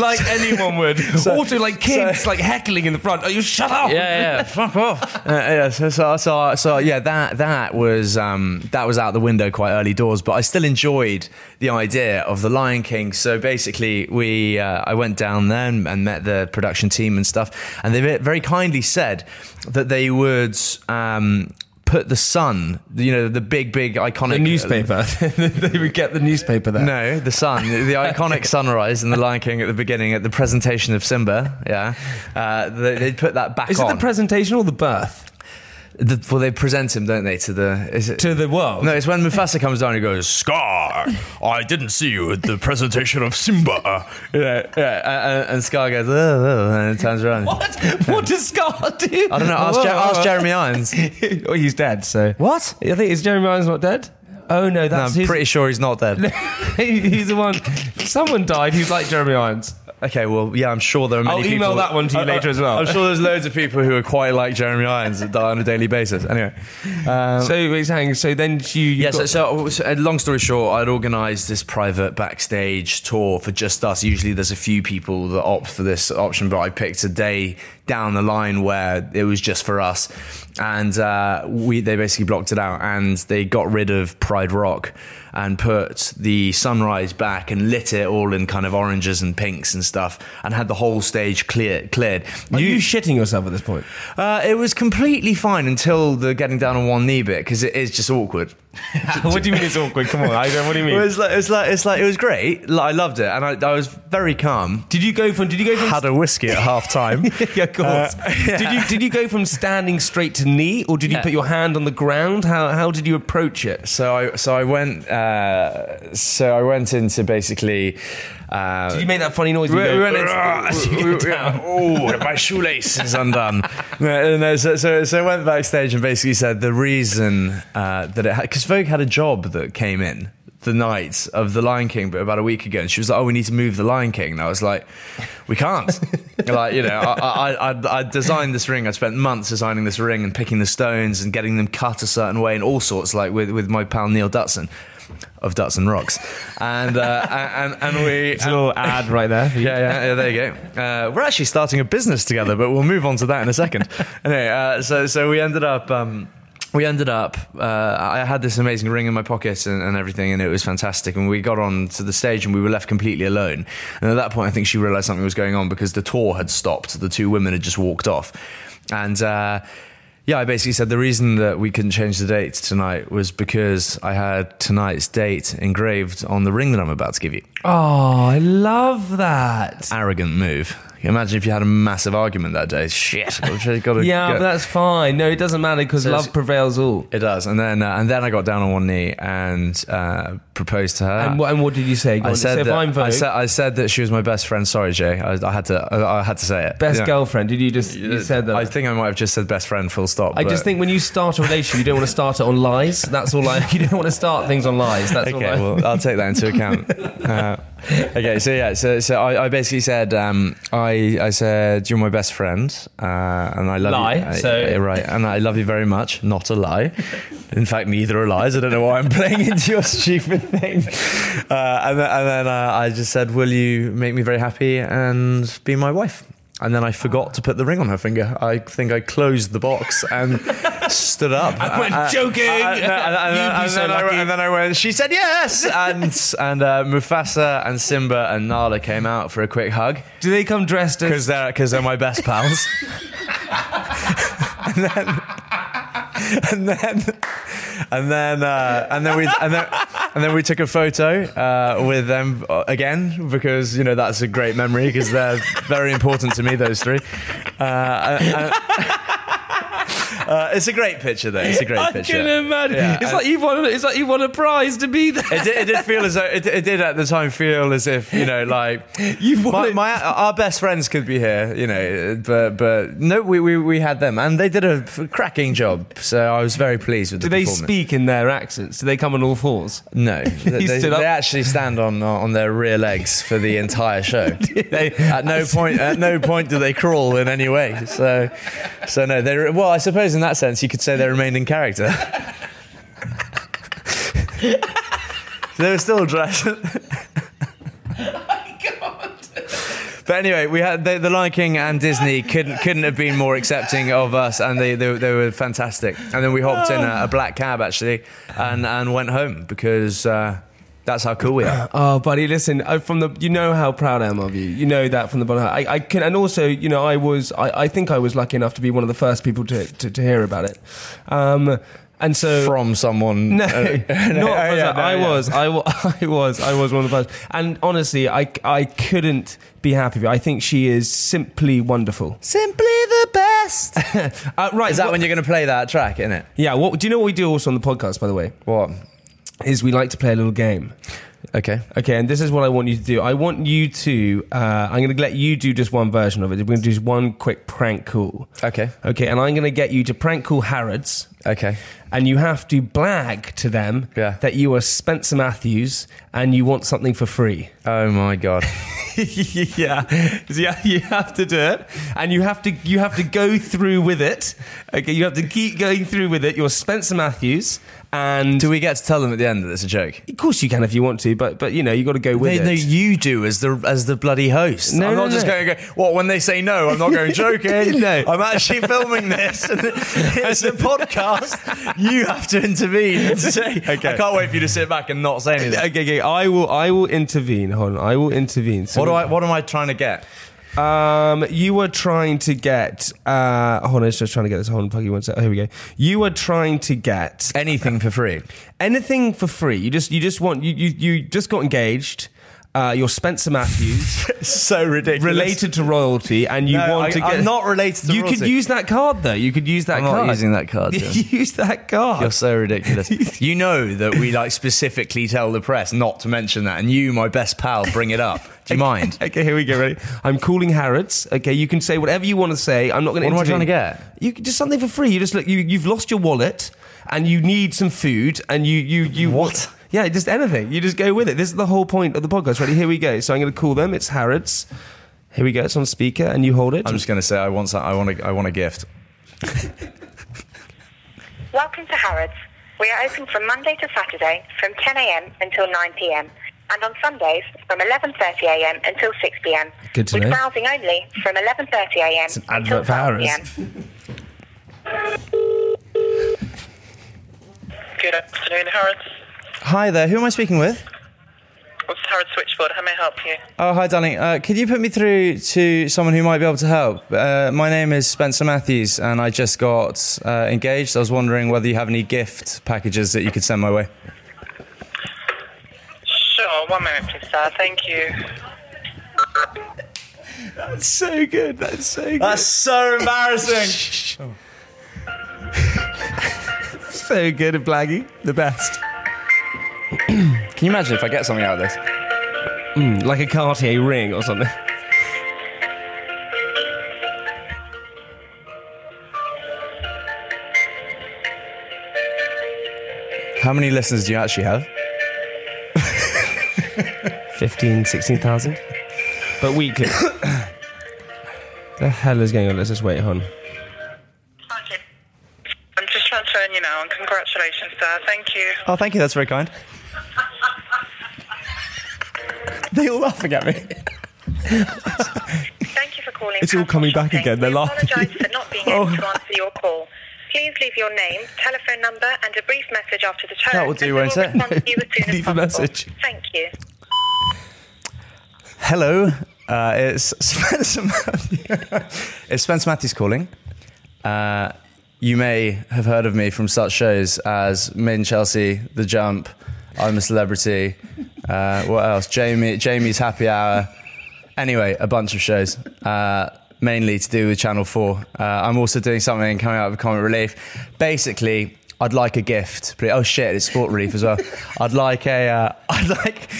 like anyone would. So, also, like kids, so, like heckling in the front. Oh, you shut up! Yeah, yeah, fuck off. Uh, yeah, so, so, so, so, yeah, that that was um, that was out the window quite early doors. But I still enjoyed the idea of The Lion King. So basically, we uh, I went down there and, and met the production team and stuff, and they very kindly said that they would. Um, put the Sun, you know, the big, big iconic... The newspaper. They would get the newspaper there. No, the Sun, the iconic sunrise in The Lion King at the beginning at the presentation of Simba, yeah. Uh, they, they'd put that back on. Is it the presentation or the birth? The, well, they present him, don't they, to the... Is it, to the world? No, it's when Mufasa comes down and he goes, Scar, I didn't see you at the presentation of Simba. Yeah, yeah. And, and Scar goes, oh, oh, and turns around. What? What does Scar do? I don't know, ask, oh, Je- oh, ask Jeremy Irons. Oh, he's dead, so... What? I think, is Jeremy Irons not dead? Oh, no, that's... No, I'm pretty sure he's not dead. He's the one... Someone died who's like Jeremy Irons. Okay, well, yeah, I'm sure there are many people... I'll email people, that one to you uh, later as well. I'm sure there's loads of people who are quite like Jeremy Irons that die on a daily basis. Anyway. Um, so, saying, so then you... you yeah, got so, so, so long story short, I'd organised this private backstage tour for just us. Usually there's a few people that opt for this option, but I picked a day down the line where it was just for us. And uh, we they basically blocked it out and they got rid of Pride Rock and put the sunrise back and lit it all in kind of oranges and pinks and stuff and had the whole stage clear, cleared. Are you, you shitting yourself at this point? Uh, it was completely fine until the getting down on one knee bit because it is just awkward. What do you mean it's awkward? Come on, I don't, what do you mean? It was like, it was like, it's like, it was great. Like, I loved it and I, I was very calm. Did you go from, did you go from... Had a whiskey at half time. Yeah, of course. Uh, yeah. Did you, did you go from standing straight to knee or did you yeah. put your hand on the ground? How, how did you approach it? So I, so I went... Uh, Uh, so I went into basically... Uh, Did you make that funny noise? We, go, we went into... We, we, oh, my shoelace is undone. no, no, so, so, so I went backstage and basically said the reason uh, that it had... Because Vogue had a job that came in the night of The Lion King, but about a week ago, and she was like, oh, we need to move The Lion King. And I was like, we can't. Like, you know, I, I, I, I designed this ring. I spent months designing this ring and picking the stones and getting them cut a certain way and all sorts, like with, with my pal Neil Dutton. Of Dutts and Rocks, and uh, and and we it's a little and, ad right there. Yeah, yeah, yeah. There you go. Uh, we're actually starting a business together, but we'll move on to that in a second. Anyway, uh, so so we ended up um, we ended up. Uh, I had this amazing ring in my pocket and, and everything, and it was fantastic. And we got on to the stage, and we were left completely alone. And at that point, I think she realised something was going on because the tour had stopped. The two women had just walked off, and. Uh, Yeah, I basically said the reason that we couldn't change the date tonight was because I had tonight's date engraved on the ring that I'm about to give you. Oh, I love that. Arrogant move. Imagine if you had a massive argument that day. Shit. Gotta, gotta yeah, go. But that's fine. No, it doesn't matter because so love prevails all. It does. And then uh, and then I got down on one knee and uh, proposed to her. And, and what did you say? I said, that, I'm I, said, I said that she was my best friend. Sorry, Jay. I, I had to I, I had to say it. Best yeah. girlfriend. Did you just you said that? I think I might have just said best friend, full stop. I just think when you start a relationship, you don't want to start it on lies. That's all I... You don't want to start things on lies. That's okay, all I... well, I'll take that into account. Uh, okay, so yeah. So so I, I basically said... Um, I I said, you're my best friend, uh, and I love lie, you. Lie, so. I, right, and I love you very much. Not a lie. In fact, neither are lies. I don't know why I'm playing into your stupid thing. Uh, and then, and then uh, I just said, will you make me very happy and be my wife? And then I forgot to put the ring on her finger. I think I closed the box and stood up. I went, uh, joking! Uh, and, and, and, and, so then I, and then I went, she said yes! And and uh, Mufasa and Simba and Nala came out for a quick hug. Do they come dressed as... Because they're, 'cause they're my best pals. and then... And then... And then, uh, and then we, and then, and then we took a photo uh, with them again because you know that's a great memory because they're very important to me. Those three. Uh, and, and Uh, it's a great picture, though. It's a great I picture. I can imagine. Yeah, it's, like you've won, it's like you won a prize to be there. It did, it did feel as though, it, it did at the time feel as if, you know, like, you've won my, my, our best friends could be here, you know, but but no, we, we, we had them and they did a cracking job. So I was very pleased with the performance. Do they speak in their accents? Do they come on all fours? No. they, they, they actually stand on on their rear legs for the entire show. they, at no point at no point do they crawl in any way. So, so no, they well, I suppose in that sense, you could say they remained in character. They were still dressed. But anyway, we had the, the Lion King and Disney couldn't couldn't have been more accepting of us, and they they, they were fantastic. And then we hopped in a, a black cab actually, and, and went home because uh, that's how cool we are. Oh, buddy, listen, from the you know how proud I am of you. You know that from the bottom. I, I can, and also you know I was I, I think I was lucky enough to be one of the first people to to, to hear about it. Um, And so from someone, no, uh, no, not, oh, no yeah, I yeah. was, I, w- I was, I was one of the first. And honestly, I, I couldn't be happy with her. I think she is simply wonderful, simply the best. uh, right, is that what, when you're going to play that track, isn't it? Yeah. What do you know? What we do also on the podcast, by the way, what is we like to play a little game. Okay. Okay, and this is what I want you to do. I want you to, uh, I'm going to let you do just one version of it. We're going to do just one quick prank call. Okay. Okay, and I'm going to get you to prank call Harrods. Okay. And you have to blag to them yeah. that you are Spencer Matthews and you want something for free. Oh, my God. yeah. yeah. You have to do it. And you have to you have to go through with it. Okay, you have to keep going through with it. You're Spencer Matthews. And do we get to tell them at the end that it's a joke? Of course you can if you want to, but but you know you got to go with they, it. No, you do as the as the bloody host. No, I'm not no, just no. going to go. What well, when they say no, I'm not going joking. No, I'm actually filming this. And it's a podcast. You have to intervene and say. Okay. I can't wait for you to sit back and not say anything. Okay, okay. I will. I will intervene. Hold on. I will intervene. So what do I? What am I trying to get? Um, you were trying to get. Uh, hold on, I was just trying to get this. Hold on, plug you one sec. Oh, here we go. You were trying to get anything for free. Anything for free. You just, you just want. You, you, you just got engaged. Uh, you're Spencer Matthews. So ridiculous. Related to royalty, and you no, want I, to get. I'm not related to you royalty. You could use that card, though. You could use that I'm card. I'm not using that card. Use that card. You're so ridiculous. You know that we like specifically tell the press not to mention that, and you, my best pal, bring it up. Do you mind? Okay, here we go. Ready? I'm calling Harrods. Okay, you can say whatever you want to say. I'm not going to. What intervene. Am I trying to get? You just something for free. You just look. You you've lost your wallet, and you need some food, and you you you what? Yeah, just anything. You just go with it. This is the whole point of the podcast. Ready? Here we go. So I'm going to call them. It's Harrods. Here we go. It's on speaker, and you hold it. I'm just going to say I want some, I want a, I want a gift. Welcome to Harrods. We are open from Monday to Saturday from ten a.m. until nine p.m. and on Sundays from eleven thirty a.m. until six p.m. Good to know. With browsing only from eleven thirty a.m. It's an advert for Harrods. Good afternoon, Harrods. Hi there, who am I speaking with? What's Harrods Switchboard, how may I help you? Oh, hi darling, uh, could you put me through to someone who might be able to help? Uh, my name is Spencer Matthews and I just got uh, engaged. I was wondering whether you have any gift packages that you could send my way. Sure, one minute please, sir, thank you. That's so good, that's so good. That's so embarrassing. Oh. So good at blagging, the best. Can you imagine if I get something out of this? Mm, like a Cartier ring or something. How many listeners do you actually have? fifteen, sixteen thousand. But weekly. The hell is going on? Let's just wait, hon. I'm just transferring you now, and congratulations, sir. Thank you. Oh, thank you. That's very kind. They're all laughing at me. Thank you for calling. It's all coming back again. They're laughing. We apologise for not being able oh. to answer your call. Please leave your name, telephone number, and a brief message after the tone. That will do, won't it? No. Leave a message. Thank you. Hello, uh, it's Spencer Matthews. It's Spencer Matthews calling. Uh, you may have heard of me from such shows as Made in Chelsea, The Jump, I'm a Celebrity. Uh, what else? Jamie, Jamie's Happy Hour. Anyway, a bunch of shows, uh, mainly to do with Channel four. Uh, I'm also doing something coming out of Comic Relief. Basically, I'd like a gift. Oh shit, it's Sport Relief as well. I'd like a, uh, I'd like,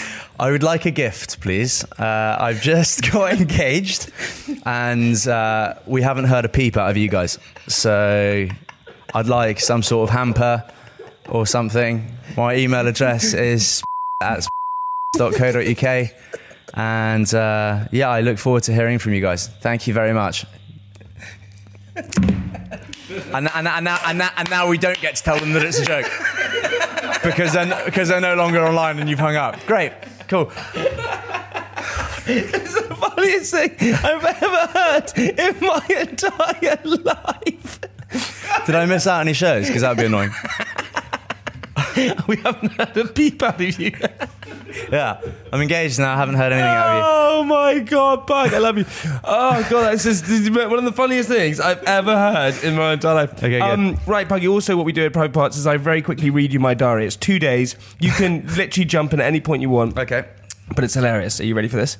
I would like a gift, please. Uh, I've just got engaged, and uh, we haven't heard a peep out of you guys. So, I'd like some sort of hamper or something. My email address is at dot co dot uk and uh, yeah, I look forward to hearing from you guys. Thank you very much. And, and, and, now, and, now, and now we don't get to tell them that it's a joke. because they're, because they're no longer online and you've hung up. Great. Cool. It's the funniest thing I've ever heard in my entire life. Did I miss out any shows? Because that would be annoying. We haven't heard a peep out of you. Yeah, I'm engaged now. I haven't heard anything oh out of you. Oh my God, Buck, I love you. Oh God, that's just one of the funniest things I've ever heard in my entire life. Okay, um, good. Right, Puggy, also what we do at Private Parts is I very quickly read you my diary. It's two days. You can literally jump in at any point you want. Okay. But it's hilarious. Are you ready for this?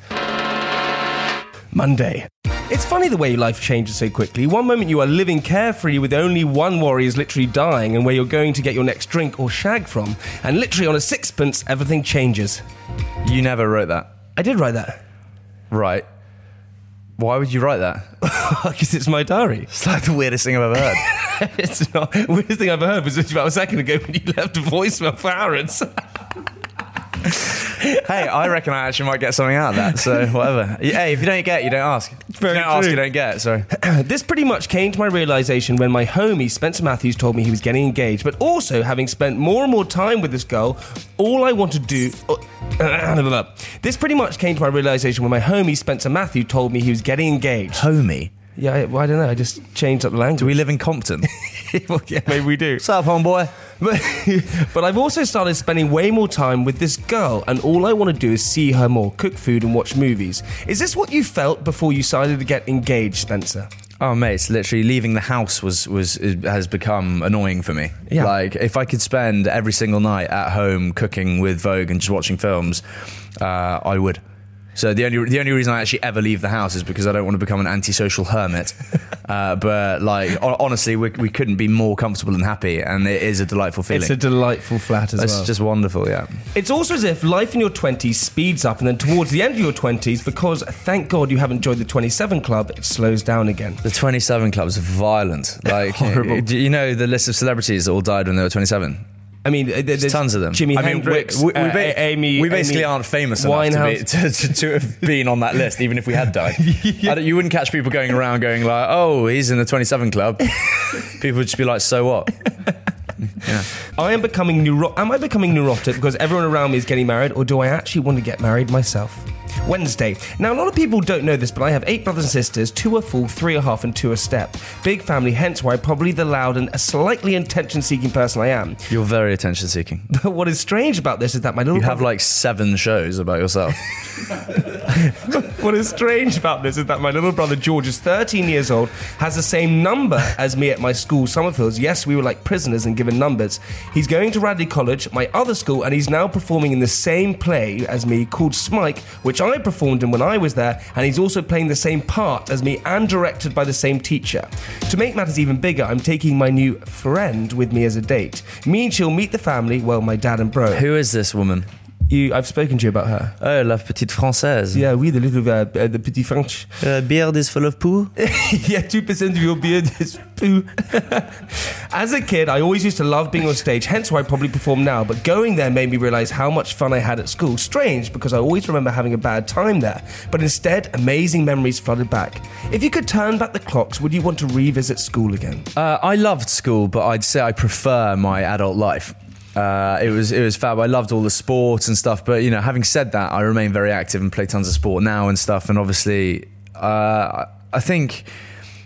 Monday. It's funny the way life changes so quickly. One moment you are living carefree with only one worry is literally dying and where you're going to get your next drink or shag from. And literally on a sixpence, everything changes. You never wrote that. I did write that. Right. Why would you write that? Because it's my diary. It's like the weirdest thing I've ever heard. It's not. The weirdest thing I've ever heard was about a second ago when you left a voicemail for Harrods. Hey, I reckon I actually might get something out of that, so whatever. Hey, if you don't get it, you don't ask. Very if you don't true. ask, you don't get it, sorry. This pretty much came to my realisation when my homie Spencer Matthews told me he was getting engaged, but also having spent more and more time with this girl, all I want to do... This pretty much came to my realisation when my homie Spencer Matthews told me he was getting engaged. Homie? Yeah, I, well, I don't know, I just changed up the language. Do we live in Compton? Well, yeah, maybe we do. What's up, homeboy? But, but I've also started spending way more time with this girl, and all I want to do is see her more, cook food and watch movies. Is this what you felt before you decided to get engaged, Spencer? Oh, mate, it's literally leaving the house was, was has become annoying for me. Yeah. Like, if I could spend every single night at home cooking with Vogue and just watching films, uh, I would. So the only the only reason I actually ever leave the house is because I don't want to become an antisocial hermit. Uh, but like honestly, we, we couldn't be more comfortable and happy, and it is a delightful feeling. It's a delightful flat as it's well. It's just wonderful, yeah. It's also as if life in your twenties speeds up, and then towards the end of your twenties, because thank God you haven't joined the twenty-seven Club, it slows down again. The twenty-seven Club is violent. Like horrible. Do you know the list of celebrities that all died when they were twenty-seven? I mean, there's tons of them. Jimi I mean, Hendrix, we, we, we, uh, Amy, we basically Amy aren't famous enough to, be, to, to, to have been on that list, even if we had died. Yeah. I you wouldn't catch people going around going like, "Oh, he's in the twenty-seven Club." People would just be like, "So what?" Yeah. I am becoming neuro. Am I becoming neurotic because everyone around me is getting married, or do I actually want to get married myself? Wednesday. Now, a lot of people don't know this, but I have eight brothers and sisters. Two are full, three are half, and two are step. Big family, hence why I'm probably the loud and slightly attention-seeking person I am. You're very attention-seeking. But what is strange about this is that my little... You brother- have like seven shows about yourself. What is strange about this is that my little brother George is thirteen years old, has the same number as me at my school, Summerfields. Yes, we were like prisoners and given numbers. He's going to Radley College, my other school, and he's now performing in the same play as me called Smike, which I performed in when I was there, and he's also playing the same part as me and directed by the same teacher. To make matters even bigger, I'm taking my new friend with me as a date. Me and she'll meet the family, well, my dad and bro. Who is this woman? You, I've spoken to you about her. Oh, la petite française. Yeah, oui, the little, uh, the petit French. Uh, beard is full of poo? Yeah, two percent of your beard is poo. As a kid, I always used to love being on stage, hence why I probably perform now, but going there made me realise how much fun I had at school. Strange, because I always remember having a bad time there, but instead, amazing memories flooded back. If you could turn back the clocks, would you want to revisit school again? Uh, I loved school, but I'd say I prefer my adult life. Uh, it was it was fab. I loved all the sports and stuff, but you know, having said that, I remain very active and play tons of sport now and stuff. And obviously, uh, I think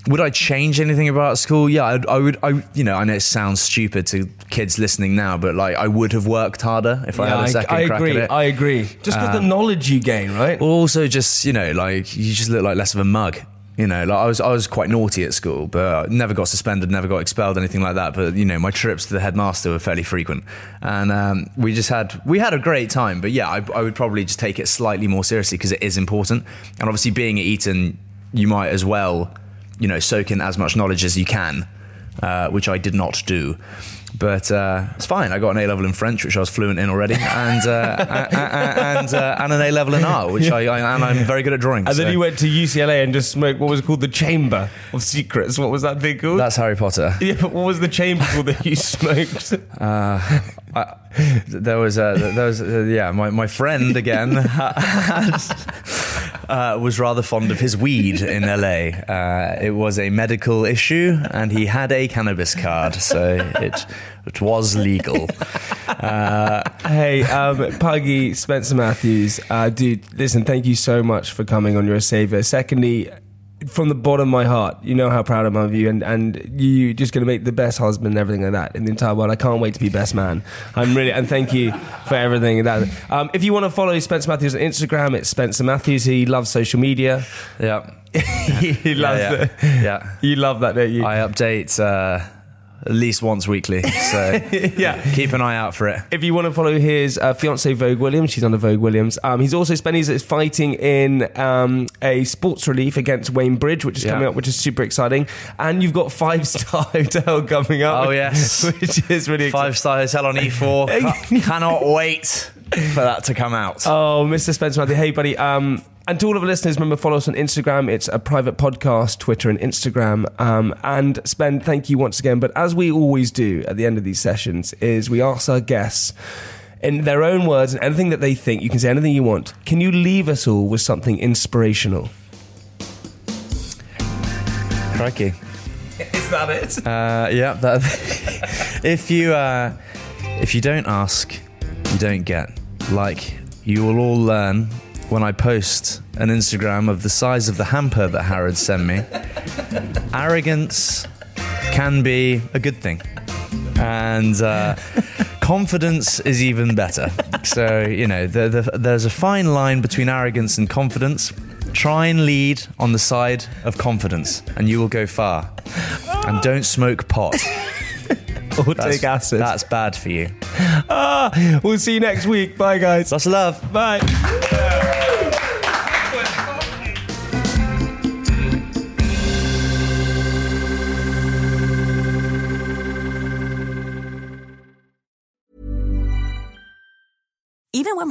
would I change anything about school? Yeah, I, I would. I you know, I know it sounds stupid to kids listening now, but like I would have worked harder if yeah, I had a second I, I crack agree, at it. I agree. Just because um, the knowledge you gain, right? Also, just you know, like you just look like less of a mug. You know, like I was, I was quite naughty at school, but never got suspended, never got expelled, anything like that. But you know, my trips to the headmaster were fairly frequent, and um, we just had, we had a great time. But yeah, I, I would probably just take it slightly more seriously because it is important. And obviously, being at Eton, you might as well, you know, soak in as much knowledge as you can, uh, which I did not do. But uh, it's fine. I got an A-level in French, which I was fluent in already, and uh, and uh, and an A-level in art, which I, I and I'm very good at drawing. And so. Then you went to U C L A and just smoked what was called the Chamber of Secrets. What was that thing called? That's Harry Potter. Yeah, but what was the chamber called that you smoked? Uh, I, there was a, there was a, yeah. My my friend again had. uh, was rather fond of his weed in L A. Uh, it was a medical issue and he had a cannabis card, so it it was legal. Uh, hey, um, Puggy, Spencer Matthews, uh, dude, listen, thank you so much for coming on Your Savior. Secondly, from the bottom of my heart, you know how proud I am of you, and, and you're just going to make the best husband and everything like that in the entire world. I can't wait to be best man. I'm really, and thank you for everything. That um, if you want to follow Spencer Matthews on Instagram, it's Spencer Matthews. He loves social media. Yeah, he loves yeah, yeah. it. Yeah, you love that, don't you? I update Uh at least once weekly, so yeah, keep an eye out for it. If you want to follow his uh, fiancée Vogue Williams, she's under Vogue Williams. Um, he's also Spenny's is fighting in um, a Sports Relief against Wayne Bridge, which is yeah. coming up, which is super exciting. And you've got Five Star Hotel coming up. Oh yes, which is really Five Star Hotel on E four. Cannot wait for that to come out. Oh, Mister Spencer Matthews, hey buddy. Um, and to all of our listeners, remember, follow us on Instagram. It's a private podcast, Twitter and Instagram. Um, and Spen, thank you once again. But as we always do at the end of these sessions is we ask our guests in their own words and anything that they think. You can say anything you want. Can you leave us all with something inspirational? Crikey. Is that it? Uh, yeah. That, if you uh, if you don't ask, you don't get. Like, you will all learn when I post an Instagram of the size of the hamper that Harrods sent me. Arrogance can be a good thing. And uh, confidence is even better. So, you know, the, the, there's a fine line between arrogance and confidence. Try and lead on the side of confidence and you will go far. And don't smoke pot. Or that's, take acid. That's bad for you. Ah, we'll see you next week. Bye, guys. Lots of love. Bye. Even when